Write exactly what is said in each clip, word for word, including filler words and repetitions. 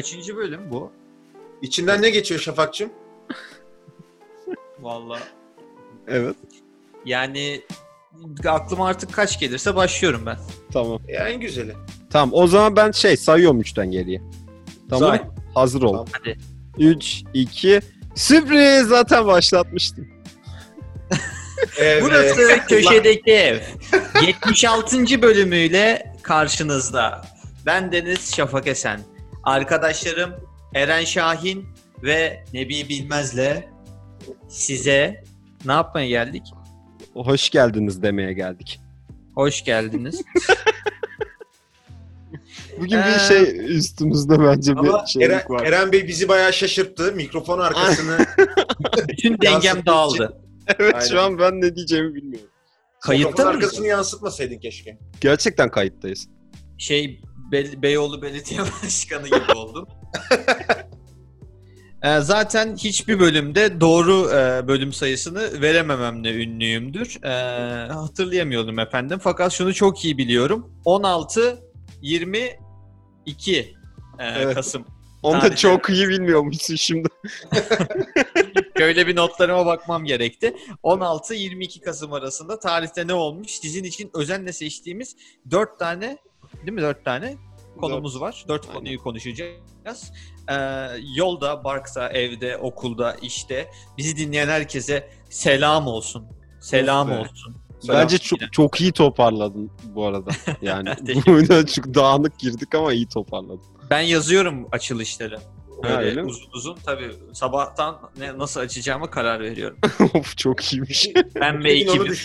Kaçıncı bölüm bu? İçinden ne geçiyor Şafak'cığım? Vallahi. Evet. Yani aklıma artık kaç gelirse başlıyorum ben. Tamam. E, en güzeli. Tamam, o zaman ben şey sayıyorum üçten geriye. Tamam. Say. Hazır ol. Tamam. Hadi. üç, iki Sürpriz, zaten başlatmıştım. Evet. Burası Köşedeki Ev. yetmiş altıncı bölümüyle karşınızda. Ben Deniz Şafak Esen. Arkadaşlarım Eren Şahin ve Nebi Bilmez'le size ne yapmaya geldik? Hoş geldiniz demeye geldik. Hoş geldiniz. Bugün ee, bir şey üstümüzde bence bir şeylik var. Eren Bey bizi bayağı şaşırttı. Mikrofon arkasını... Bütün dengem dağıldı. Evet. Aynen. Şu an ben ne diyeceğimi bilmiyorum. Kayıtta mikrofon arkasını yansıtmasaydın keşke. Gerçekten kayıttayız. Şey, Be- Beyoğlu Belediye Başkanı gibi oldum. e, zaten hiçbir bölümde doğru e, bölüm sayısını veremememle ünlüyümdür. E, hatırlayamıyordum efendim. Fakat şunu çok iyi biliyorum. on altı yirmi iki e, evet. Kasım. Onu da çok iyi bilmiyormuşsun şimdi. Böyle bir notlarıma bakmam gerekti. on altı yirmi iki Kasım arasında tarihte ne olmuş? Sizin için özenle seçtiğimiz dört tane, değil mi? Dört tane konumuz dört. Var. Dört konuyu konuşacağız. Ee, yolda, barkta, evde, okulda, işte. Bizi dinleyen herkese selam olsun. Selam olsun. Selam. Bence çok, çok iyi toparladın bu arada. Yani bugün çok dağınık girdik ama iyi toparladın. Ben yazıyorum açılışları. Böyle ha, uzun uzun tabii sabahtan ne, nasıl açacağıma karar veriyorum. Of, çok iyiymiş. Ben ve ekibim.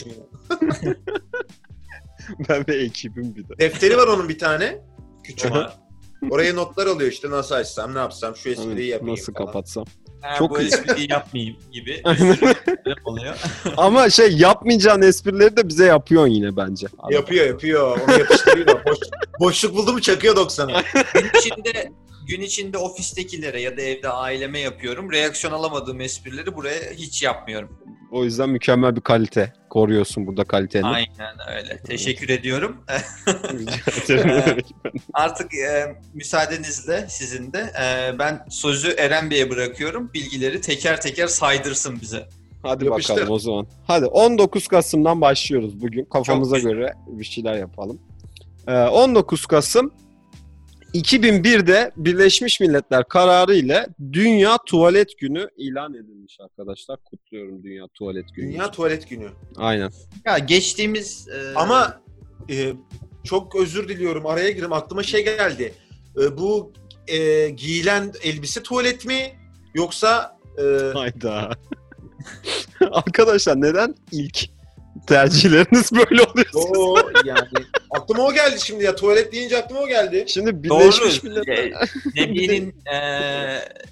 Ben ve ekibim bir de. Defteri var onun bir tane. Küçük. Oraya notlar alıyor işte, nasıl açsam, ne yapsam, şu espriyi yapayım, nasıl falan kapatsam. Ha, çok bu espriyi yapmayayım gibi. oluyor. Ama şey, yapmayacağın esprileri de bize yapıyorsun yine bence. Adam. Yapıyor yapıyor. Onu yapıştırıyor. Boş, boşluk buldu mu çakıyor doksana. Gün içinde, gün içinde ofistekilere ya da evde aileme yapıyorum. Reaksiyon alamadığım esprileri buraya hiç yapmıyorum. O yüzden mükemmel bir kalite. Koruyorsun burada kaliteni. Aynen öyle. Teşekkür ediyorum. Artık e, müsaadenizle sizin de e, ben sözü Eren Bey'e bırakıyorum. Bilgileri teker teker saydırsın bize. Hadi yapıştır bakalım o zaman. Hadi on dokuz Kasım'dan başlıyoruz bugün. Kafamıza göre bir şeyler yapalım. E, on dokuz Kasım iki bin bir'de Birleşmiş Milletler kararı ile Dünya Tuvalet Günü ilan edilmiş arkadaşlar. Kutluyorum Dünya Tuvalet Günü. Dünya Tuvalet Günü. Aynen. Ya geçtiğimiz... E... Ama e, çok özür diliyorum, araya gireyim. Aklıma şey geldi. E, bu e, giyilen elbise tuvalet mi? Yoksa... E... Hayda. Arkadaşlar neden ilk tercihleriniz böyle oluyor? Oo, yani... Aklıma o geldi şimdi ya. Tuvalet deyince aklıma o geldi. Şimdi Birleşmiş Milletler. Nebi'nin e,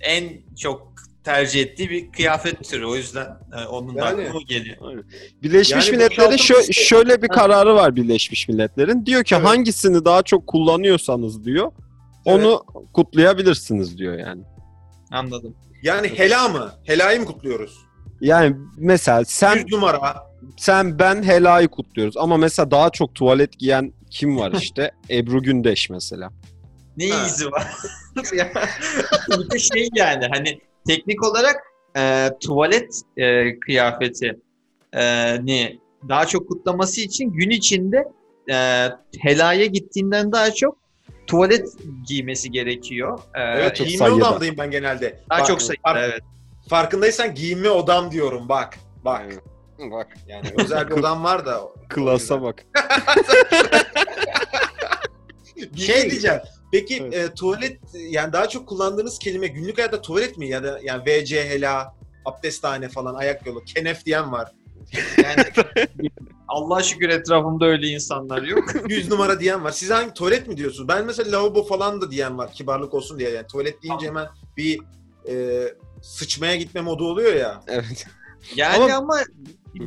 en çok tercih ettiği bir kıyafet türü. O yüzden e, onun yani, da aklıma geliyor. Aynen. Birleşmiş yani Milletler'in şö- şey. şöyle bir kararı var Birleşmiş Milletler'in. Diyor ki evet, hangisini daha çok kullanıyorsanız diyor, onu evet, kutlayabilirsiniz diyor yani. Anladım. Yani helal mı? Helayı mı kutluyoruz? Yani mesela sen... yüz numara... Sen, ben helayı kutluyoruz. Ama mesela daha çok tuvalet giyen kim var işte? Ebru Gündeş mesela. Ne izi var? Bu şey yani hani teknik olarak e, tuvalet e, kıyafeti e, ni daha çok kutlaması için gün içinde e, helaya gittiğinden daha çok tuvalet giymesi gerekiyor. E, evet, çok giyinme sayıda odamdayım ben genelde. Daha bak, çok sayıda, fark, evet. Farkındaysan giyinme odam diyorum, bak bak. Evet. Bak yani özel bir odam var da. Klasa bak. Bir şey, şey diyeceğim. Peki evet, e, tuvalet yani daha çok kullandığınız kelime günlük hayatta tuvalet mi? Ya da yani V C, hela, abdesthane falan, ayak yolu, kenef diyen var. Yani Allah'a şükür etrafımda öyle insanlar yok. yüz numara diyen var. Siz hangi tuvalet mi diyorsunuz? Ben mesela lavabo falan da diyen var, kibarlık olsun diye. Yani tuvalet deyince hemen bir e, sıçmaya gitme modu oluyor ya. Evet. Yani ama... ama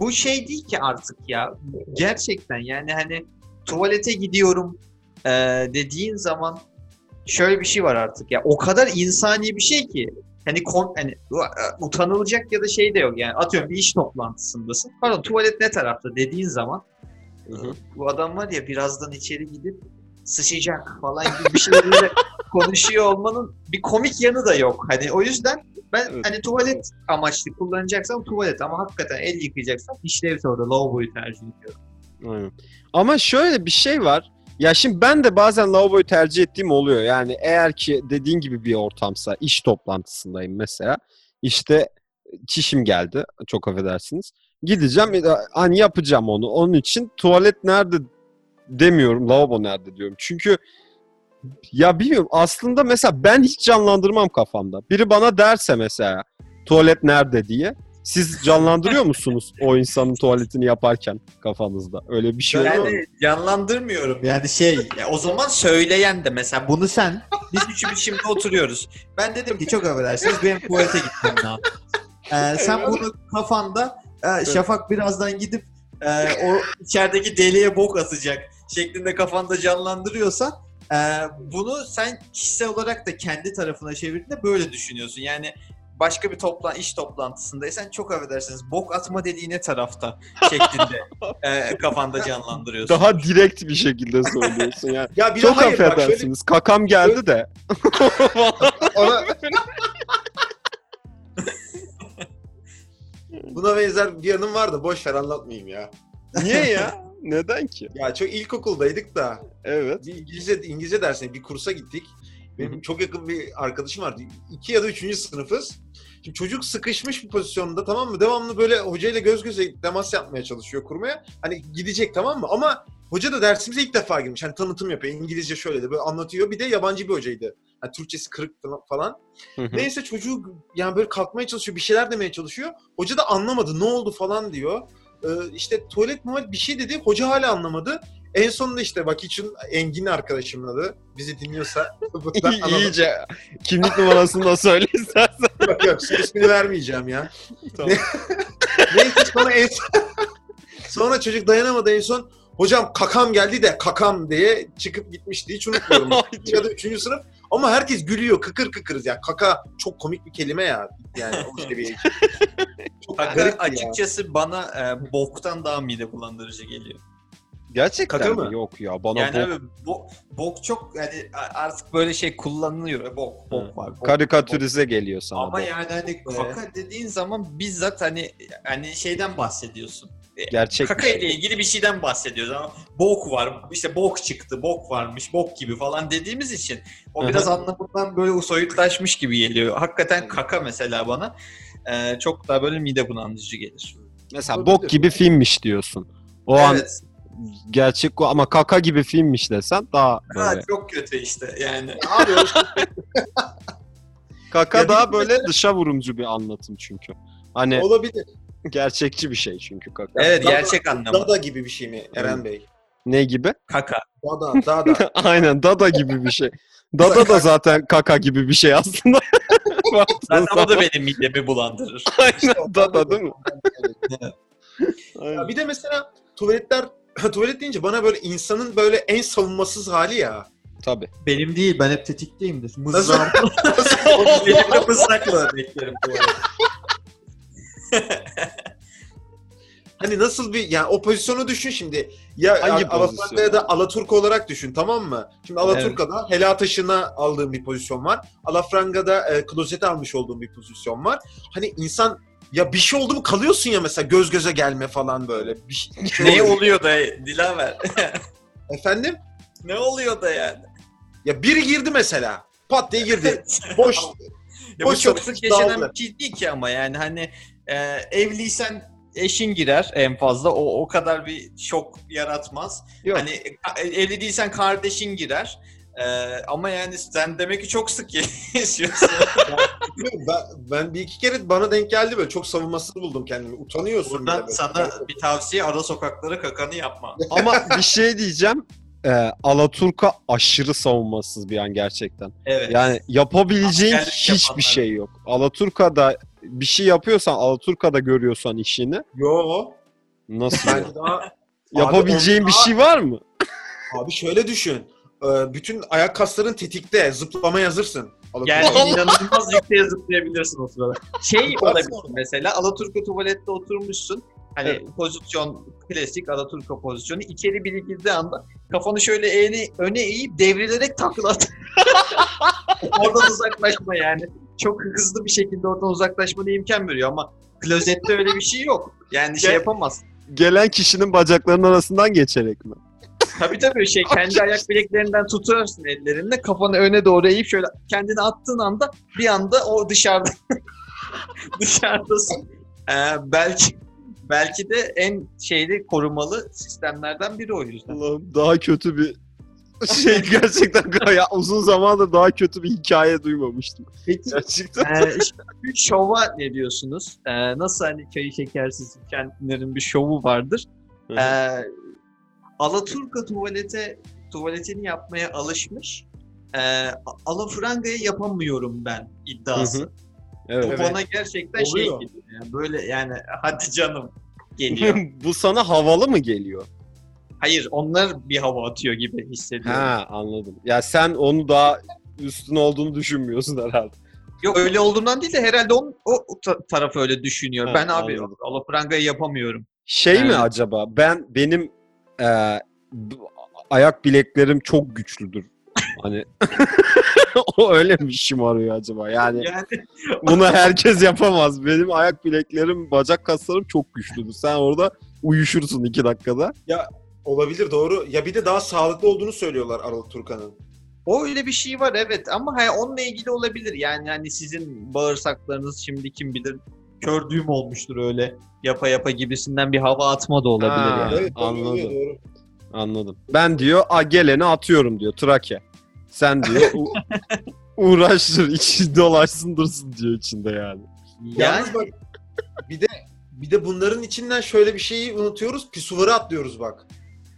bu şey değil ki artık ya. Gerçekten yani hani tuvalete gidiyorum e, dediğin zaman şöyle bir şey var artık ya. O kadar insani bir şey ki hani, kon, hani utanılacak ya da şey de yok yani. Atıyorum bir iş toplantısındasın. Pardon, tuvalet ne tarafta dediğin zaman hı hı, bu adam var ya birazdan içeri gidip sıçacak falan gibi bir şey konuşuyor olmanın bir komik yanı da yok. Hani o yüzden ben evet. hani tuvalet amaçlı kullanacaksam tuvalet, ama hakikaten el yıkayacaksam işlev sonra lavaboyu tercih ediyorum. Aynen. Ama şöyle bir şey var. Ya şimdi ben de bazen lavaboyu tercih ettiğim oluyor. Yani eğer ki dediğin gibi bir ortamsa, iş toplantısındayım mesela. İşte çişim geldi. Çok affedersiniz. Gideceğim, hani yapacağım onu. Onun için tuvalet nerede demiyorum, lavabo nerede diyorum. Çünkü ya bilmiyorum aslında, mesela ben hiç canlandırmam kafamda. Biri bana derse mesela tuvalet nerede diye, siz canlandırıyor musunuz o insanın tuvaletini yaparken kafanızda? Öyle bir şey yani oluyor mu? Canlandırmıyorum yani şey, ya o zaman söyleyen de mesela bunu sen, biz üçümüz şimdi oturuyoruz. Ben dedim ki çok affedersiniz benim tuvalete gitmem lazım. Ee, sen bunu kafanda e, Şafak birazdan gidip e, o içerideki deliğe bok atacak şeklinde kafanda canlandırıyorsan e, bunu sen kişisel olarak da kendi tarafına çevirdiğinde böyle düşünüyorsun. Yani başka bir toplantı, iş toplantısındaysan çok affedersiniz bok atma dediğine tarafta şeklinde e, kafanda canlandırıyorsun. Daha direkt bir şekilde söylüyorsun yani. Ya çok affedersiniz bak, şöyle... kakam geldi de. Ona... Buna benzer bir yanım vardı. Boş ver anlatmayayım ya. Niye ya? Neden ki? Ya çok ilkokuldaydık da. Evet. Bir İngilizce, İngilizce dersine bir kursa gittik. Benim çok yakın bir arkadaşım vardı. İki ya da üçüncü sınıfız. Şimdi çocuk sıkışmış bir pozisyonda, tamam mı? Devamlı böyle hocayla göz göze temas yapmaya çalışıyor, kurmaya. Hani gidecek, tamam mı? Ama hoca da dersimize ilk defa girmiş. Hani tanıtım yapıyor. İngilizce şöyle de böyle anlatıyor. Bir de yabancı bir hocaydı. Hani Türkçesi kırıktı falan. Hı hı. Neyse çocuğu yani böyle kalkmaya çalışıyor. Bir şeyler demeye çalışıyor. Hoca da anlamadı. Ne oldu falan diyor. Ee, işte tuvalet muhabbet bir şey dedi. Hoca hala anlamadı. En sonunda işte bak için Engin arkadaşımın adı. Bizi dinliyorsa. İyice. Kimlik numarasını da söyle istersen. Yok yok. İsmini vermeyeceğim ya. Tamam. Neyse sonra en son... sonra çocuk dayanamadı en son. Hocam kakam geldi de kakam diye çıkıp gitmişti. Hiç unutmuyorum. Ya da üçüncü sınıf. Ama herkes gülüyor. Kıkır kıkırız ya. Kaka çok komik bir kelime ya. Yani o seviyeye. Çok garip. Açıkçası ya. Bana e, boktan daha mide bulandırıcı geliyor. Gerçekten kaka mı? Yok ya. Bana yani bok. Yani bo- bok çok yani artık böyle şey kullanılıyor. Bok bok hmm. var. Bok, karikatürize bok. Geliyor sana. Ama bok. Yani hani kaka dediğin zaman bizzat hani hani şeyden bahsediyorsun. Gerçek kaka ile ilgili bir şeyden bahsediyoruz ama bok var, işte bok çıktı, bok varmış, bok gibi falan dediğimiz için o biraz anlamından böyle soyutlaşmış gibi geliyor. Hakikaten kaka mesela bana e, çok daha böyle mide bulandırıcı gelir. Mesela o bok gibi filmmiş diyorsun. O evet. an gerçek o, ama kaka gibi filmmiş desen daha böyle. Ha, çok kötü işte yani. Abi kaka ya daha böyle mesela... dışa vurumcu bir anlatım çünkü. Hani olabilir. Gerçekçi bir şey çünkü kaka. Evet, dada, gerçek anlamda. Dada gibi bir şey mi Eren Bey? Ne gibi? Kaka. Dada, dada. Aynen, dada gibi bir şey. Dada da zaten kaka gibi bir şey aslında. Zaten o da benim midemi bulandırır. Aynen, işte dada, dada değil mi? Ya bir de mesela tuvaletler, tuvalet deyince bana böyle insanın böyle en savunmasız hali ya. Tabii. Benim değil, ben hep tetikteyimdir. Mızrak. Elimde mızrakla beklerim tuvalet. Hani nasıl bir yani o pozisyonu düşün şimdi ya hangi Alaturka ya da Alaturka olarak düşün, tamam mı? Şimdi Alaturka'da evet. Hela taşına aldığım bir pozisyon var. Alafranga'da e, klozete almış olduğum bir pozisyon var. Hani insan ya bir şey oldu mu kalıyorsun ya mesela göz göze gelme falan böyle. Bir şey, bir şey ne oluyor, oluyor da Dilaver? Efendim? Ne oluyor da yani? Ya biri girdi mesela. Pat diye girdi. Boş. Ya boş çok sık yaşanan bir şey değil ki ama yani hani Ee, evliysen eşin girer en fazla. O o kadar bir şok yaratmaz. Yok. Hani evli değilsen kardeşin girer. Ee, ama yani sen demek ki çok sık yaşıyorsun. ben, ben bir iki kere bana denk geldi böyle. Çok savunmasız buldum kendimi. Utanıyorsun. Buradan sana bir tavsiye, ara sokaklara kakanı yapma. Ama bir şey diyeceğim. E, Alaturka aşırı savunmasız bir an gerçekten. Evet. Yani yapabileceğin askerlik hiçbir şey yok. Alaturka'da bir şey yapıyorsan, Alaturka'da görüyorsan işini. Yo. Nasıl? Yani daha... Yapabileceğin abi, bir daha... şey var mı? Abi şöyle düşün. Bütün ayak kasların tetikte. Zıplamaya hazırsın. Alaturka. Yani inanılmaz yükseğe zıplayabilirsin o sırada. Şey olabilir mesela. Alaturka tuvalette oturmuşsun. Hani evet. Pozisyon klasik Alaturka pozisyonu. İçeri birikildiği anda kafanı şöyle eğri, öne eğip devrilerek takla at. Oradan uzaklaşma yani. Çok hızlı bir şekilde oradan uzaklaşmana imkan veriyor ama klozette öyle bir şey yok. Yani şey yapamazsın. Gelen kişinin bacaklarının arasından geçerek mi? Tabii tabii şey kendi ayak bileklerinden tutarsın ellerinle, kafanı öne doğru eğip şöyle kendini attığın anda bir anda o dışarıda dışarıdasın. Ee, belki belki de en şeyli korumalı sistemlerden biri o yüzden. Allah'ım daha kötü bir şey gerçekten ya, uzun zamandır daha kötü bir hikaye duymamıştım. Peki gerçekten. E, şova ne diyorsunuz? E, nasıl hani çayı şekersiz kendilerin bir şovu vardır. E, Alaturka tuvalete tuvaletini yapmaya alışmış. E, Alafranga'ya yapamıyorum ben iddiası. Hı hı. Evet. Bu bana gerçekten oluyor. Şey geliyor. Yani böyle yani hadi canım geliyor. Bu sana havalı mı geliyor? Hayır, onlar bir hava atıyor gibi hissediyorum. Ha, anladım. Ya sen onu daha üstün olduğunu düşünmüyorsun herhalde. Yok öyle olduğundan değil de herhalde onun, o tarafı öyle düşünüyor. Ha, ben abi alafrangayı yapamıyorum. Şey evet. Mi acaba? Ben benim e, ayak bileklerim çok güçlüdür. Hani o öyle bir işim arıyor acaba? Yani, yani bunu herkes yapamaz. Benim ayak bileklerim, bacak kaslarım çok güçlüdür. Sen orada uyuşursun iki dakikada. Ya olabilir, doğru. Ya bir de daha sağlıklı olduğunu söylüyorlar Alaturka'nın. O öyle bir şey var evet ama he, onunla ilgili olabilir. Yani hani sizin bağırsaklarınız şimdi kim bilir kör düğüm olmuştur öyle yapa yapa gibisinden bir hava atma da olabilir. Ha, yani. Evet, doğru, anladım. Doğru, doğru. Anladım. Ben diyor a geleni atıyorum diyor Trakya. Sen diyor u- uğraştır içi dolaşsındırsın diyor içinde yani. Yani yalnız bak bir de bir de bunların içinden şöyle bir şeyi unutuyoruz. Pisuvarı atlıyoruz bak.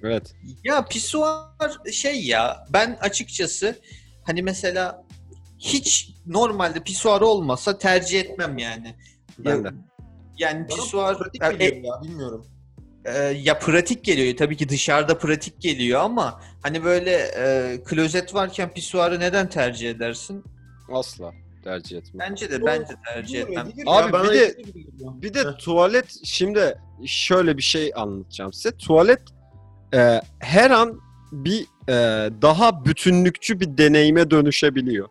Evet. Ya pisuar şey ya, ben açıkçası hani mesela hiç normalde pisuar olmasa tercih etmem yani. Ben de. Yani pisuar pratik geliyor ya, bilmiyorum. E, ya pratik geliyor tabii ki, dışarıda pratik geliyor ama hani böyle e, klozet varken pisuarı neden tercih edersin? Asla tercih etmem. Bence de, bence tercih etmem. Abi bir de bir de tuvalet, şimdi şöyle bir şey anlatacağım size. Tuvalet Ee, her an bir e, daha bütünlükçü bir deneyime dönüşebiliyor.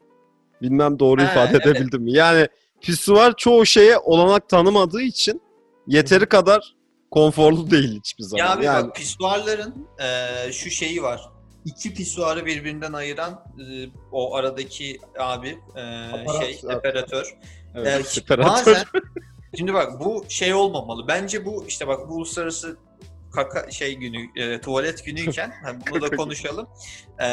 Bilmem doğru ha, ifade evet. Edebildim mi? Yani pisuar çoğu şeye olanak tanımadığı için yeteri kadar konforlu değil hiçbir zaman. Ya abi yani... bak pisuarların e, şu şeyi var. İki pisuarı birbirinden ayıran e, o aradaki abi e, aparat, şey abi. Separatör. Evet, separatör. Bazen, şimdi bak bu şey olmamalı. Bence bu işte bak bu uluslararası kaka şey günü, e, tuvalet günüyken yani bunu da konuşalım. E,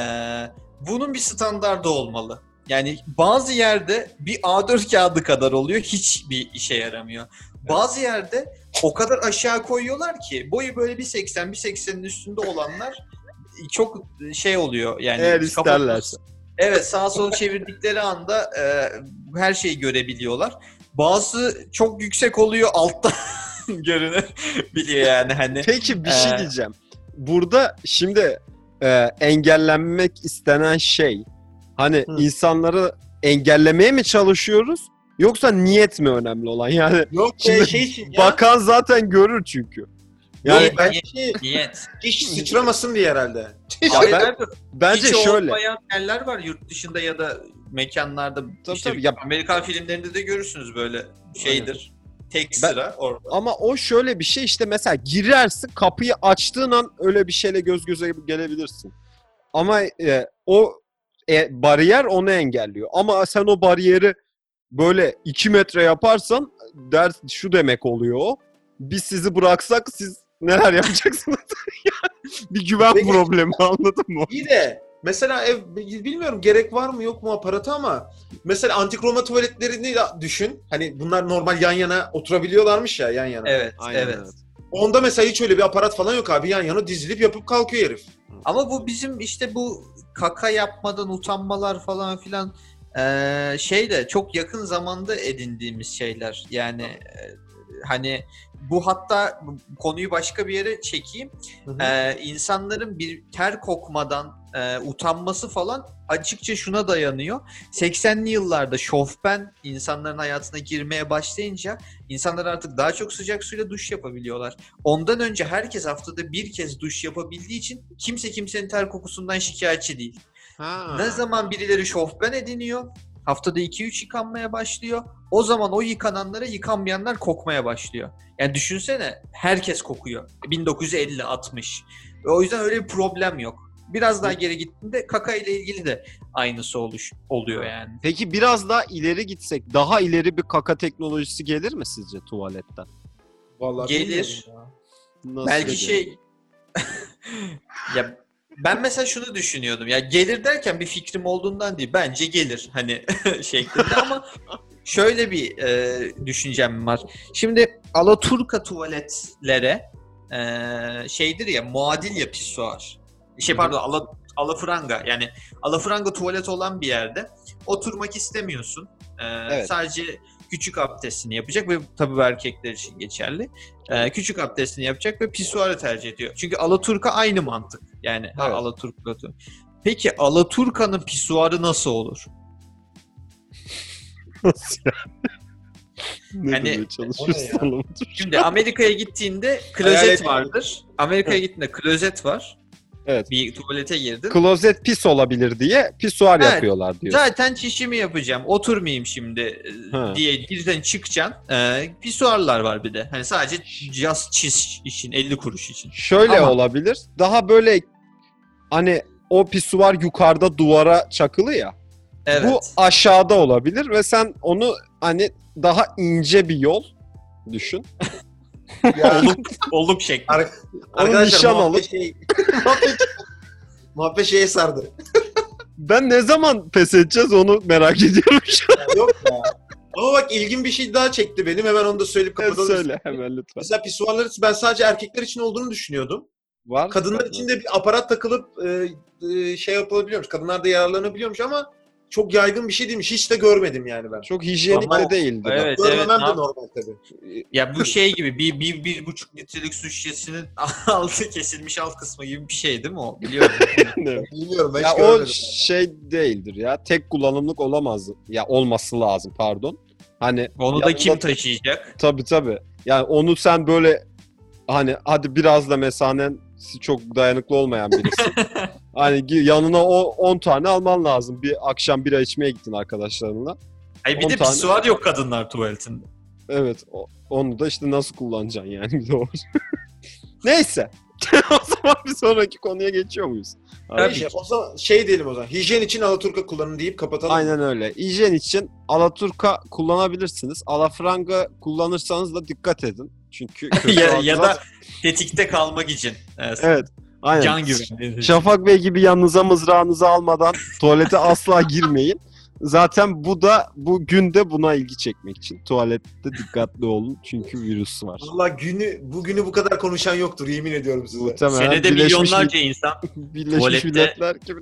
bunun bir standardı olmalı. Yani bazı yerde bir A dört kağıdı kadar oluyor, hiçbir işe yaramıyor. Evet. Bazı yerde o kadar aşağı koyuyorlar ki boyu böyle bir seksen, bir seksenin üstünde olanlar çok şey oluyor yani. Eğer isterlerse. Evet, sağa sola çevirdikleri anda e, her şeyi görebiliyorlar. Bazı çok yüksek oluyor altta. Görünebiliyor yani hani. Peki bir şey ee... diyeceğim. Burada şimdi e, engellenmek istenen şey hani Hı. insanları engellemeye mi çalışıyoruz yoksa niyet mi önemli olan yani? Yok şey, şey için ya. Bakan zaten görür çünkü. Yani niyet, bence niyet. Hiç sıçramasın diye herhalde. Abi, ben, bence hiç şöyle. Olmayan yerler var yurt dışında ya da mekanlarda. Tabii, işte, tabii. Amerikan filmlerinde de görürsünüz böyle şeydir. Aynen. Tek sıra ben, ama o şöyle bir şey işte mesela girersin kapıyı açtığın an öyle bir şeyle göz göze gelebilirsin. Ama e, o e, bariyer onu engelliyor. Ama sen o bariyeri böyle iki metre yaparsan ders şu demek oluyor o. Biz sizi bıraksak siz neler yapacaksınız? Bir güven peki, problemi anladın mı? İyi de mesela ev, bilmiyorum gerek var mı yok mu aparatı ama mesela antik Roma tuvaletlerini düşün. Hani bunlar normal yan yana oturabiliyorlarmış ya yan yana. Evet, aynen evet. Evet. Onda mesela hiç öyle bir aparat falan yok abi. Yan yana dizilip yapıp kalkıyor herif. Ama bu bizim işte bu kaka yapmadan utanmalar falan filan ee, şey de çok yakın zamanda edindiğimiz şeyler. Yani hani bu hatta konuyu başka bir yere çekeyim. Hı hı. Ee, insanların bir ter kokmadan e, utanması falan açıkça şuna dayanıyor. seksenli yıllarda şofben insanların hayatına girmeye başlayınca insanlar artık daha çok sıcak suyla duş yapabiliyorlar. Ondan önce herkes haftada bir kez duş yapabildiği için kimse kimsenin ter kokusundan şikayetçi değil. Ha. Ne zaman birileri şofben ediniyor, haftada iki üç yıkanmaya başlıyor. O zaman o yıkananlara yıkanmayanlar kokmaya başlıyor. Yani düşünsene, herkes kokuyor. bin dokuz yüz elli altmış. O yüzden öyle bir problem yok. Biraz daha geri gittiğinde kaka ile ilgili de aynısı oluş, oluyor yani. Peki biraz daha ileri gitsek, daha ileri bir kaka teknolojisi gelir mi sizce tuvaletten? Vallahi gelir. Belki dedi? şey... ya ben mesela şunu düşünüyordum. Ya gelir derken bir fikrim olduğundan değil. Bence gelir hani şeklinde ama... Şöyle bir e, düşüncem var. Şimdi Alaturka tuvaletlere e, şeydir ya, muadil ya pisuar. Şey pardon, ala, alafranga. Yani alafranga tuvalet olan bir yerde oturmak istemiyorsun. E, evet. Sadece küçük abdestini yapacak ve tabii bu erkekler için geçerli. E, küçük abdestini yapacak ve pisuarı tercih ediyor. Çünkü Alaturka aynı mantık. Yani evet. Alaturka. Peki Alaturka'nın pisuarı nasıl olur? ne yani, ya? Şimdi Amerika'ya gittiğinde klozet vardır. Amerika'ya gittiğinde klozet var. Evet. Bir tuvalete girdin. Klozet pis olabilir diye pisuar evet, yapıyorlar diyor. Zaten çişimi yapacağım, oturmayayım şimdi ha. diye birden çıkacaksın. Ee, pisuarlar var bir de. Hani sadece just çiş için, elli kuruş için. Şöyle ama olabilir. Daha böyle hani o pisuar yukarıda duvara çakılı ya. Evet. Bu aşağıda olabilir ve sen onu hani daha ince bir yol düşün. Yani, oluk, oluk şekli. Ar- Arkadaşlar muhabbet şey, muhabbet şeye sardı. Ben ne zaman pes edeceğiz onu merak ediyorum şu an. Ya yok ya. Ama bak ilgin bir şey daha çekti benim. Hemen onu da söyleyip kapatalım. Evet, söyle hemen lütfen. Mesela pisuarları ben sadece erkekler için olduğunu düşünüyordum. Var kadınlar var. için de bir aparat takılıp e, e, şey yapabiliyormuş. Kadınlar da yararlanabiliyormuş ama çok yaygın bir şey değilmiş. Hiç de görmedim yani ben. Çok hijyenik ama de değildi. Evet, görmemem evet, de abi. normal tabii. Ya bu şey gibi bir, bir, bir buçuk litrelik su şişesinin altı kesilmiş alt kısmı gibi bir şey değil mi o? Biliyorum. Bilmiyorum ben ya hiç görmedim. O şey değildir ya. Tek kullanımlık olamaz. Ya olması lazım pardon. Hani onu da kim taşıyacak? Tabii tabii. Yani onu sen böyle hani hadi biraz da mesanen çok dayanıklı olmayan birisi. Hani yanına o on tane alman lazım. Bir akşam bira içmeye gittin arkadaşlarınla. Ay bir de tane... pisuar yok kadınlar tuvaletinde. Evet. O, onu da işte nasıl kullanacaksın yani doğru. Neyse. O zaman bir sonraki konuya geçiyor muyuz? Şey, o zaman şey diyelim o zaman. Hijyen için Alaturka kullanın deyip kapatalım. Aynen öyle. Hijyen için Alaturka kullanabilirsiniz. Alafranga kullanırsanız da dikkat edin. Çünkü ya, ya da tetikte kalmak için. Evet. Evet. Aynen. Can güvenliği. Şafak Bey gibi yanınıza mızrağınızı almadan tuvalete asla girmeyin. Zaten bu da bu günde buna ilgi çekmek için. Tuvalette dikkatli olun çünkü virüs var. Valla günü bugünü bu kadar konuşan yoktur yemin ediyorum size. Muhtemelen. Senede Birleşmiş milyonlarca mi... insan Birleşmiş tuvalette... Milletler gibi.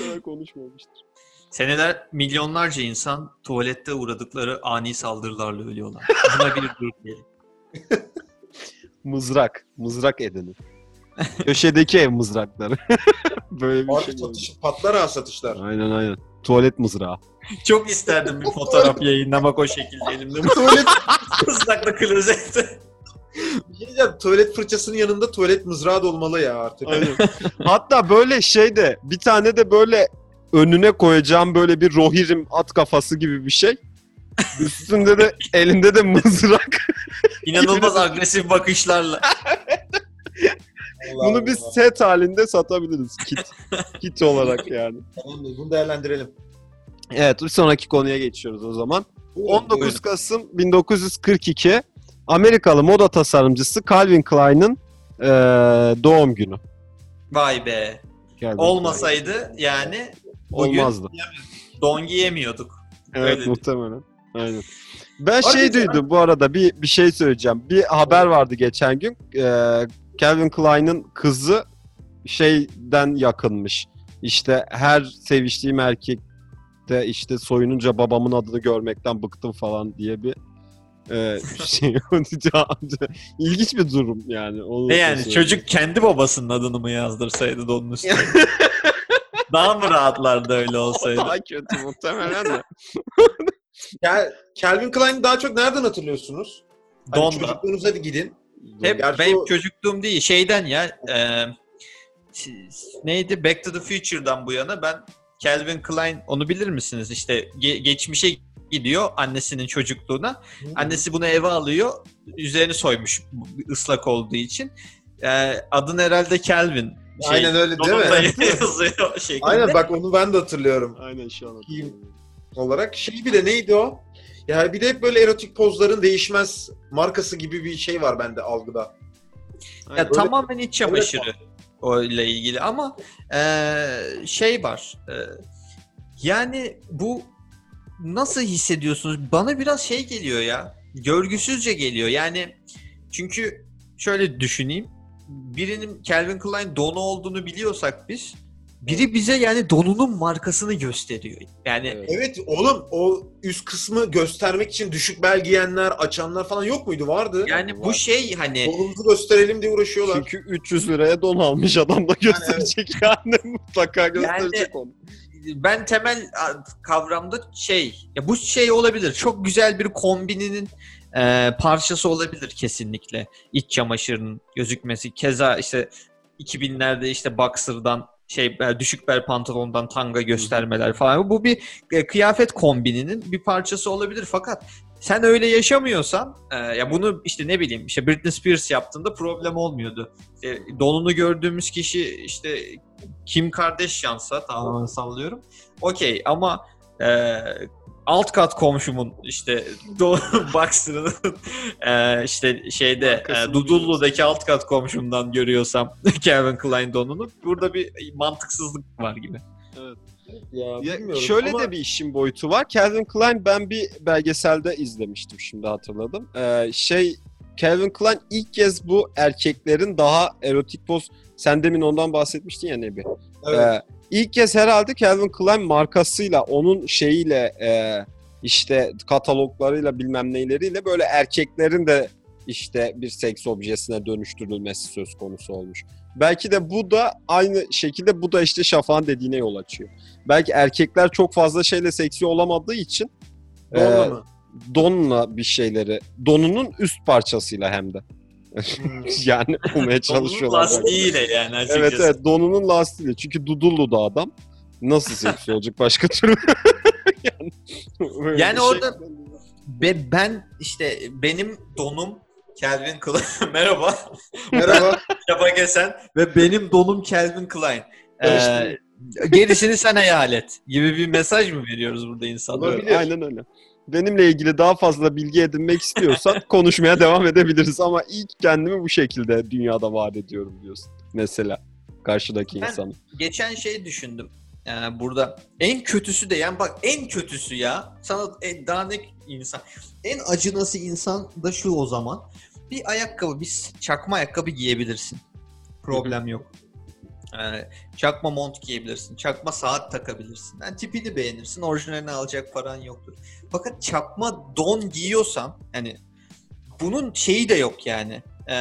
Böyle konuşmamıştır. Seneler milyonlarca insan tuvalette uğradıkları ani saldırılarla ölüyorlar. Buna bir dur diyelim. Mızrak. Mızrak edinin. Köşedeki ev mızrakları. Böyle bir abi şey satış, patlar ha satışlar. Aynen aynen. Tuvalet mızrağı. Çok isterdim bir fotoğraf yayınlamak o şekilde elimde. Tuvalet mızrakla klozette. Ya, tuvalet fırçasının yanında tuvalet mızrağı da olmalı ya artık. Aynen. Hatta böyle şey de bir tane de böyle önüne koyacağım böyle bir rohirim at kafası gibi bir şey. Üstünde de elinde de mızrak. İnanılmaz agresif bakışlarla. Bunu Allah biz Allah. set halinde satabiliriz. Kit kit olarak yani. Tamam, bunu değerlendirelim. Evet, bir sonraki konuya geçiyoruz o zaman. on dokuz Kasım bin dokuz yüz kırk iki Amerikalı moda tasarımcısı Calvin Klein'ın ee, doğum günü. Vay be. Calvin Olmasaydı Klein. yani olmazdı. Don giyemiyorduk. Evet öyle muhtemelen. Aynen. Ben Abi şey duydum ya. bu arada bir bir şey söyleyeceğim. Bir haber vardı geçen gün. Ee, Calvin Klein'ın kızı şeyden yakınmış. İşte her seviştiğim erkekte işte soyununca babamın adını görmekten bıktım falan diye bir Ee, şey ilginç bir durum yani. Onu e yani çocuk kendi babasının adını mı yazdırsaydı da onun üstüne? Daha mı rahatlardı öyle olsaydı? Daha kötü muhtemelen de. Yani Calvin Klein'i daha çok nereden hatırlıyorsunuz? Hani Don'da. Çocukluğunuza bir gidin. Hep Gerçi benim o... çocukluğum değil. Şeyden ya e, neydi? Back to the Future'dan bu yana ben Calvin Klein, onu bilir misiniz? İşte ge- geçmişe gidiyor annesinin çocukluğuna. Hmm. Annesi bunu eve alıyor. Üzerini soymuş ıslak olduğu için. E, adın herhalde Calvin. Şey, aynen öyle değil mi? Yazıyor şeklinde. Aynen bak onu ben de hatırlıyorum. Aynen şu an olarak. Şey bir de neydi o? Yani bir de hep böyle erotik pozların değişmez markası gibi bir şey var bende algıda. Yani ya böyle, tamamen iç çamaşırı ile ilgili ama e, şey var. E, yani bu nasıl hissediyorsunuz? Bana biraz şey geliyor ya. Görgüsüzce geliyor. Yani çünkü şöyle düşüneyim. Birinin Calvin Klein donu olduğunu biliyorsak biz, biri bize yani donunun markasını gösteriyor. Yani evet oğlum o üst kısmı göstermek için düşük bel giyenler, açanlar falan yok muydu? Vardı. Yani var. Bu şey hani donumuzu gösterelim diye uğraşıyorlar. Çünkü üç yüz liraya don almış adam da gösterecek yani, evet. Yani mutlaka gösterecek yani, onu. Ben temel kavramda şey, ya bu şey olabilir. Çok güzel bir kombininin e, parçası olabilir kesinlikle. İç çamaşırının gözükmesi. Keza işte iki binlerde işte boxer'dan şey düşük bel pantolondan tanga göstermeler falan. Bu bir e, kıyafet kombininin bir parçası olabilir fakat sen öyle yaşamıyorsan e, ya bunu işte ne bileyim işte Britney Spears yaptığında problem olmuyordu. İşte donunu gördüğümüz kişi işte Kim Kardashian'sa tamamen sallıyorum. Okey ama e, alt kat komşumun işte Boxer'ın e, işte şeyde e, Dudullu'daki alt kat komşumdan görüyorsam Calvin Klein donunu burada bir mantıksızlık var gibi. Evet. Ya, ya, şöyle ama... de bir işin boyutu var. Calvin Klein ben bir belgeselde izlemiştim şimdi hatırladım. Ee, şey Calvin Klein ilk kez bu erkeklerin daha erotik poz, sen demin ondan bahsetmiştin ya Nebi. Evet. Ee, İlk kez herhalde Calvin Klein markasıyla, onun şeyiyle, e, işte kataloglarıyla bilmem neyleriyle böyle erkeklerin de işte bir seks objesine dönüştürülmesi söz konusu olmuş. Belki de bu da aynı şekilde bu da işte Şafak'ın dediğine yol açıyor. Belki erkekler çok fazla şeyle seksi olamadığı için donla, e, mı? donla bir şeyleri, donunun üst parçasıyla hem de. Yani olmaya çalışıyorlar. Donunun lastiğiyle belki. Yani açıkçası. Evet evet donunun lastiğiyle. Çünkü Dudullu da adam. Nasıl seksi olacak başka türlü? Yani yani orada be, ben işte benim donum Calvin Klein. Merhaba. Merhaba. Şafak Esen ve benim donum Calvin Klein. Ee, gerisini sen hayal et gibi bir mesaj mı veriyoruz burada insanlara? Aynen öyle. Benimle ilgili daha fazla bilgi edinmek istiyorsan konuşmaya devam edebiliriz ama ilk kendimi bu şekilde dünyada vaat ediyorum diyorsun. Mesela karşıdaki ben insanı. Geçen şey düşündüm. Yani burada en kötüsü de yani bak en kötüsü ya. Sana en, daha ne insan. En acınası insan da şu o zaman. Bir ayakkabı, bir çakma ayakkabı giyebilirsin. Problem yok. Yani çakma mont giyebilirsin, çakma saat takabilirsin. Yani tipini beğenirsin, orijinalini alacak paran yoktur. Fakat çakma don giyiyorsan, hani bunun şeyi de yok yani. Ee,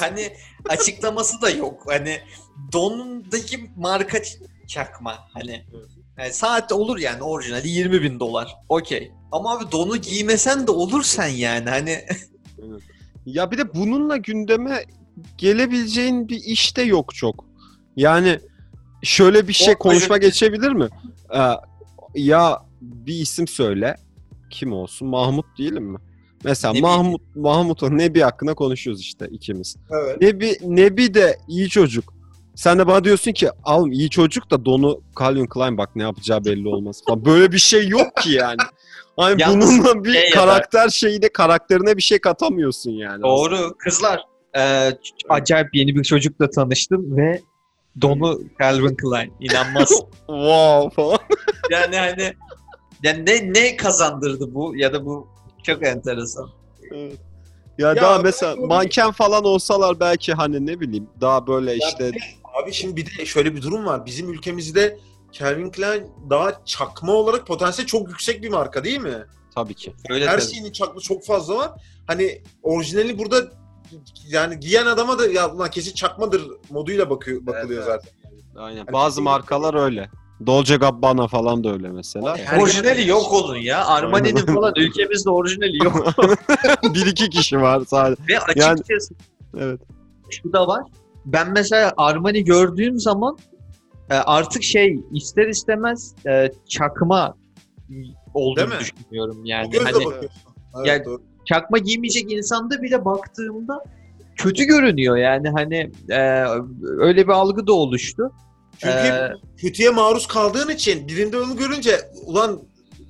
hani açıklaması da yok. Hani donundaki marka çakma. Hani yani saat olur yani orijinali yirmi bin dolar. Okey. Ama abi donu giymesen de olursan yani hani. Ya bir de bununla gündeme gelebileceğin bir iş de yok çok. Yani şöyle bir şey o, konuşma hayır. Geçebilir mi? Ee, ya bir isim söyle. Kim olsun? Mahmut diyelim mi? Mesela Nebi. Mahmut, Mahmut'un Nebi hakkında konuşuyoruz işte ikimiz. Evet. Nebi, Nebi de iyi çocuk. Sen de bana diyorsun ki al iyi çocuk da donu Calvin Klein bak ne yapacağı belli olmaz. Böyle bir şey yok ki yani. Hani bununla bir şey karakter yapar. Şeyine karakterine bir şey katamıyorsun yani. Doğru aslında. Kızlar. E, acayip yeni bir çocukla tanıştım ve donu Calvin Klein. İnanmaz. Wow falan. Yani hani yani ne, ne kazandırdı bu ya da bu çok enteresan. Evet. Ya, ya daha mesela manken falan olsalar belki hani ne bileyim daha böyle ya işte. De, abi şimdi bir de şöyle bir durum var. Bizim ülkemizde Calvin Klein daha çakma olarak potansiyel çok yüksek bir marka değil mi? Tabii ki. Öyle her şeyin çaklı çok fazla var. Hani orijinali burada yani giyen adama da ya ulan kesin çakmadır moduyla bakıyor, bakılıyor evet, zaten. Aynen. Yani bazı markalar yok. Öyle. Dolce Gabbana falan da öyle mesela. Her orijinali şey yok olun ya. Armani'nin falan ülkemizde orijinali yok. Bir iki kişi var sadece. Ve açıkçası yani, evet. Şu da var. Ben mesela Armani gördüğüm zaman artık şey ister istemez çakma olduğunu düşünüyorum yani. Hani, evet, yani doğru. Çakma giymeyecek insanda bile baktığımda kötü görünüyor yani hani öyle bir algı da oluştu. Çünkü ee, kötüye maruz kaldığın için birinde onu görünce ulan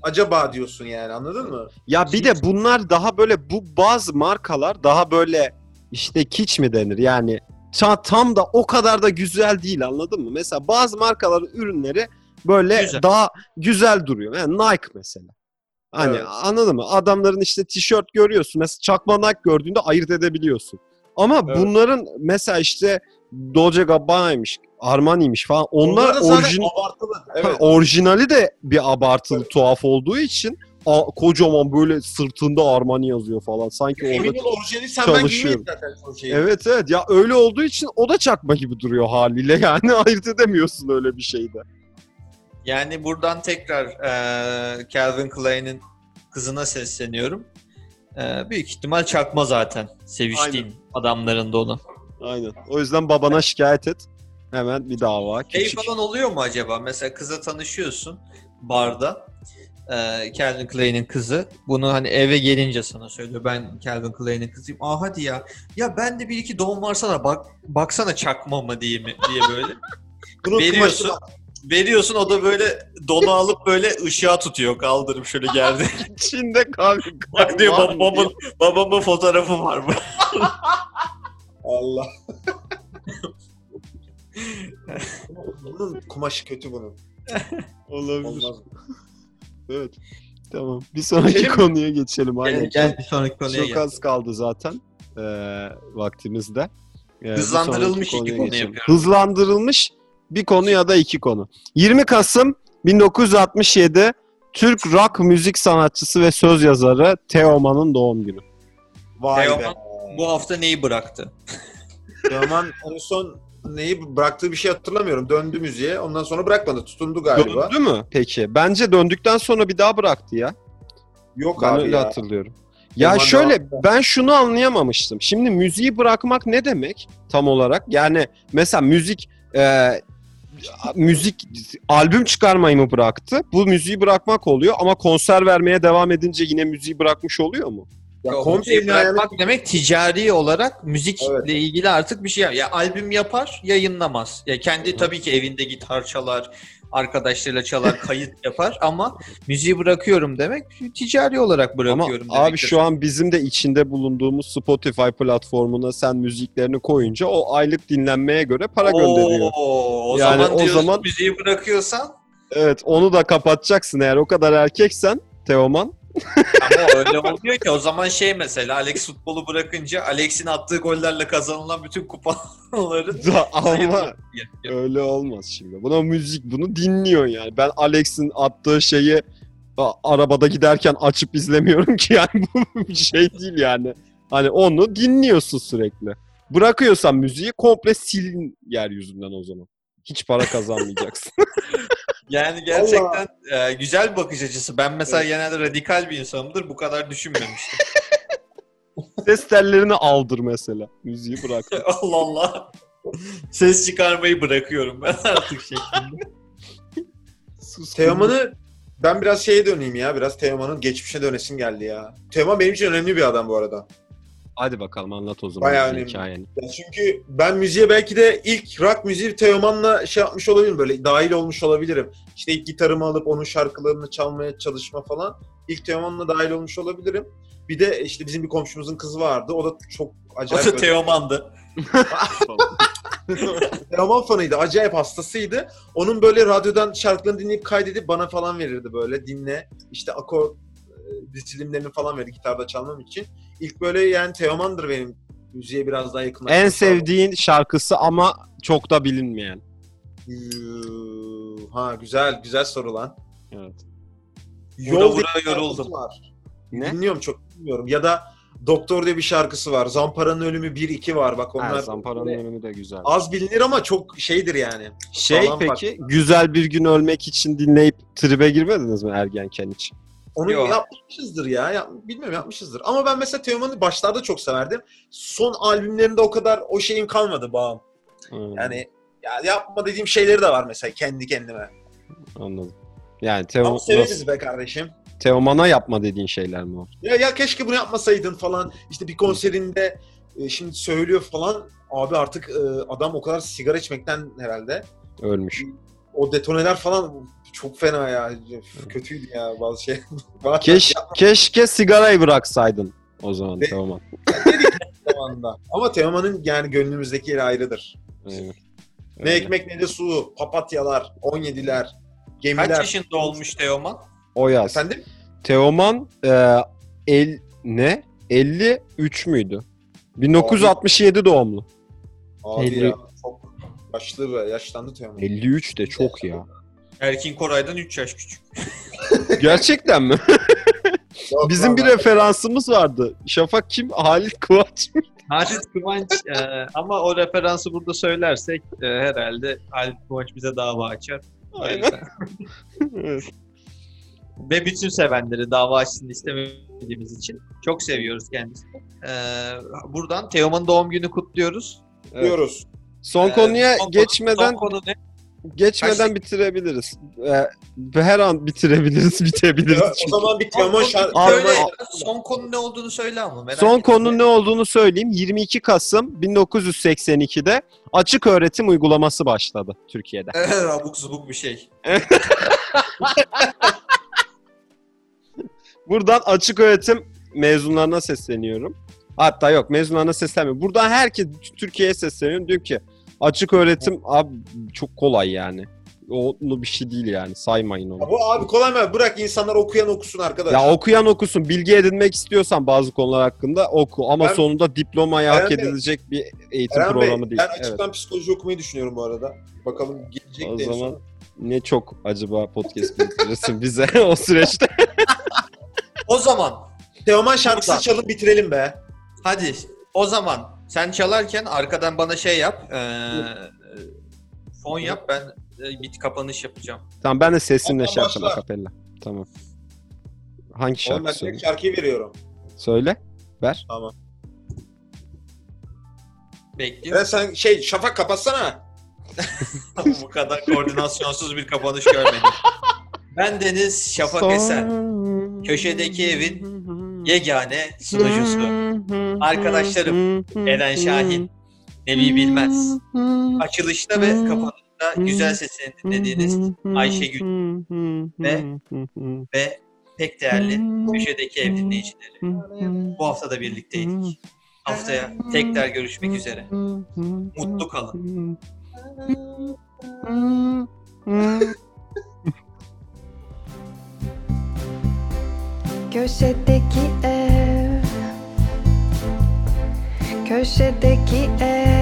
acaba diyorsun yani anladın mı? Ya bir de bunlar daha böyle bu bazı markalar daha böyle işte kiç mi denir yani ta, tam da o kadar da güzel değil anladın mı? Mesela bazı markaların ürünleri böyle güzel. Daha güzel duruyor. Yani Nike mesela. Hani evet. Anladın mı? Adamların işte tişört görüyorsun. Mesela çakma Nike gördüğünde ayırt edebiliyorsun. Ama evet. Bunların mesela işte Dolce Gabbana'ymış, Armani'ymiş falan. Onlar orijin... evet. Orijinali de bir abartılı evet. Tuhaf olduğu için a, kocaman böyle sırtında Armani yazıyor falan. Sanki emin orada orijinali senden giymeyiz zaten o şeyi. Evet evet ya öyle olduğu için o da çakma gibi duruyor haliyle yani ayırt edemiyorsun öyle bir şeyde. Yani buradan tekrar e, Calvin Klein'in kızına sesleniyorum. E, büyük ihtimal çakma zaten seviştiğin adamların da onu. Aynen. O yüzden babana şikayet et. Hemen bir dava. Şey falan oluyor mu acaba? Mesela kıza tanışıyorsun barda. Ee, Calvin Klein'in kızı. Bunu hani eve gelince sana söylüyor. Ben Calvin Klein'in kızıyım. Aa hadi ya. Ya ben de bir iki don varsana. Bak, baksana çakma mı diye, mi? diye böyle. Veriyorsun. Veriyorsun o da böyle donu alıp böyle ışığa tutuyor. Kaldırıp şöyle geldi. İçinde Calvin Klein. Bak diyor babamın, babamın fotoğrafı var mı? Allah. Bunun kumaşı kötü bunun. Olabilir. Olmaz. Evet. Tamam. Bir sonraki geçelim konuya mi? Geçelim. Aynen. Gel, gel, bir sonraki konuya çok gel. Az kaldı zaten ee, vaktimizde. Ee, Hızlandırılmış konuya iki konuya konu yapıyorum. Hızlandırılmış bir konu ya da iki konu. yirmi Kasım bin dokuz yüz altmış yedi Türk rock müzik sanatçısı ve söz yazarı Teoman'ın doğum günü. Vay Teoman be. Bu hafta neyi bıraktı? Teoman en son neyi bıraktığı bir şey hatırlamıyorum. Döndü müziğe. Ondan sonra bırakmadı. Tutundu galiba. Döndü mü? Peki. Bence döndükten sonra bir daha bıraktı ya. Yok ben abi öyle ya. Hatırlıyorum. Ya Teoman şöyle ben şunu anlayamamıştım. Şimdi müziği bırakmak ne demek tam olarak? Yani mesela müzik e, müzik albüm çıkarmayı mı bıraktı? Bu müziği bırakmak oluyor ama konser vermeye devam edince yine müziği bırakmış oluyor mu? Ya komple bırakmak yani demek ticari olarak müzikle evet. ilgili artık bir şey yap. Ya albüm yapar, yayınlamaz. Ya kendi hı-hı. Tabii ki evinde gitar çalar, arkadaşlarıyla çalar, kayıt yapar ama müziği bırakıyorum demek ticari olarak bırakıyorum ama demek. Abi şu an bizim de içinde bulunduğumuz Spotify platformuna sen müziklerini koyunca o aylık dinlenmeye göre para Oo, gönderiyor. O yani zaman o diyorsun, zaman müziği bırakıyorsan evet, onu da kapatacaksın eğer o kadar erkeksen Teoman. Ama öyle oluyor ki o zaman şey mesela Alex futbolu bırakınca Alex'in attığı gollerle kazanılan bütün kupaları ama öyle olmaz şimdi. Buna müzik bunu dinliyorsun yani. Ben Alex'in attığı şeyi arabada giderken açıp izlemiyorum ki yani bu bir şey değil yani. Hani onu dinliyorsun sürekli. Bırakıyorsan müziği komple silin yeryüzünden o zaman. Hiç para kazanmayacaksın. Yani gerçekten e, güzel bir bakış açısı. Ben mesela evet. Genelde radikal bir insanımdır. Bu kadar düşünmemiştim. Ses tellerini aldır mesela. Müziği bırak. Allah Allah. Ses çıkarmayı bırakıyorum ben artık şeklinde. Teoman'ı ben biraz şeye döneyim ya. Biraz Teoman'ın geçmişe dönesim geldi ya. Teoman benim için önemli bir adam bu arada. Hadi bakalım anlat o zaman bayağı önemli. Hikayeni. Ya çünkü ben müziğe belki de ilk rock müziği Teoman'la şey yapmış olabilirim. Böyle dahil olmuş olabilirim. İşte ilk gitarımı alıp onun şarkılarını çalmaya çalışma falan. İlk Teoman'la dahil olmuş olabilirim. Bir de işte bizim bir komşumuzun kızı vardı. O da çok acayip... O da Teoman'dı. Teoman fanıydı. Acayip hastasıydı. Onun böyle radyodan şarkılarını dinleyip kaydedip bana falan verirdi böyle. Dinle. İşte akor ritimlerini falan verirdi gitarda çalmam için. İlk böyle yani Teoman'dır benim müziğe biraz daha yakınlaştığım. En sevdiğin şarkısı ama çok da bilinmeyen. Ha güzel güzel soru lan. Evet. Yol buraya yoruldum. Var. Ne? Dinliyorum çok bilmiyorum. Ya da Doktor diye bir şarkısı var. Zampara'nın Ölümü bir iki var. Bak onlar. Ha, Zampara'nın böyle... Ölümü de güzel. Az bilinir ama çok şeydir yani. Şey falan peki bak. Güzel Bir Gün Ölmek için dinleyip tribe girmediniz mi ergenken için? Onu Yo. yapmışızdır ya. ya. Bilmiyorum yapmışızdır. Ama ben mesela Teoman'ı başlarda çok severdim. Son albümlerinde o kadar o şeyim kalmadı bağım. Hmm. Yani ya yapma dediğim şeyleri de var mesela kendi kendime. Anladım. Yani Teoman... Ama severiz be kardeşim. Teoman'a yapma dediğin şeyler mi o? Ya, ya keşke bunu yapmasaydın falan. İşte bir konserinde e, şimdi söylüyor falan. Abi artık e, adam o kadar sigara içmekten herhalde. Ölmüş. O detoneler falan çok fena ya. Kötüydü ya bazı şey. Keş, keşke sigarayı bıraksaydın o zaman De, Teoman. Ama Teoman'ın yani gönlümüzdeki yeri ayrıdır. Evet. Ne ekmek ne de su. Papatyalar, on yediler, gemiler. Kaç yaşında olmuş Teoman? O yaz. Efendim? Teoman e, el ne? elli üç müydü? bin dokuz yüz altmış yedi abi. Doğumlu. Abi elli... ya çok yaşlı ve yaşlandı Teoman. elli üç de çok ya. Erkin Koray'dan üç yaş küçük. Gerçekten mi? Yok, bizim bir referansımız vardı. Şafak kim? Halit Kıvanç. Halit Kıvanç e, ama o referansı burada söylersek e, herhalde Halit Kıvanç bize dava açar. Aynen. Evet. Ve bütün sevenleri dava açsın istemediğimiz için çok seviyoruz kendisini. Ee, buradan Teoman'ın doğum günü kutluyoruz. Kutluyoruz. Evet. Son konuya ee, son geçmeden konu, son konu geçmeden bitirebiliriz. Ee, her an bitirebiliriz, bitebiliriz. Ya, o zaman bir Teoman şarkı. Son konu ne olduğunu söyle ama. Merak son konu ne olduğunu söyleyeyim. yirmi iki Kasım bin dokuz yüz seksen iki'de Açık Öğretim uygulaması başladı Türkiye'de. Abuk zubuk bir şey. Buradan açık öğretim mezunlarına sesleniyorum. Hatta yok mezunlarına seslenmiyorum. Buradan herkes Türkiye'ye sesleniyorum. Diyor ki açık öğretim abi çok kolay yani. Onu bir şey değil yani saymayın onu. Ya bu abi kolay mı? Bırak insanlar okuyan okusun arkadaş. Ya okuyan okusun. Bilgi edinmek istiyorsan bazı konular hakkında oku. Ama ben, sonunda diplomaya hak edilecek bir eğitim Eren programı Bey, değil. Ben açıktan evet. Psikoloji okumayı düşünüyorum bu arada. Bakalım gelecek o de. O zaman sonra. Ne çok acaba podcast bitirirsin bize o süreçte. O zaman Teoman şarkısı çalıp bitirelim be. Hadi o zaman sen çalarken arkadan bana şey yap. E, fon yap ben e, bit kapanış yapacağım. Tamam ben de sesinle şey yapacağım akapella. Tamam. Hangi şarkı oğlum, söyle? Şarkıyı veriyorum. Söyle. Ver. Tamam. Bekliyorum. Ben sen şey Şafak kapatsana. Bu kadar koordinasyonsuz bir kapanış görmedim. Ben Deniz Şafak Esen. Köşedeki evin yegane sunucusu. Arkadaşlarım Eren Şahin, Nebi Bilmez. Açılışta ve kapanışta güzel sesini dinlediğiniz Ayşegül ve ve pek değerli Köşedeki Ev dinleyicileri. Bu hafta da birlikteydik. Haftaya tekrar görüşmek üzere. Mutlu kalın. Köşedeki ev, köşedeki ev.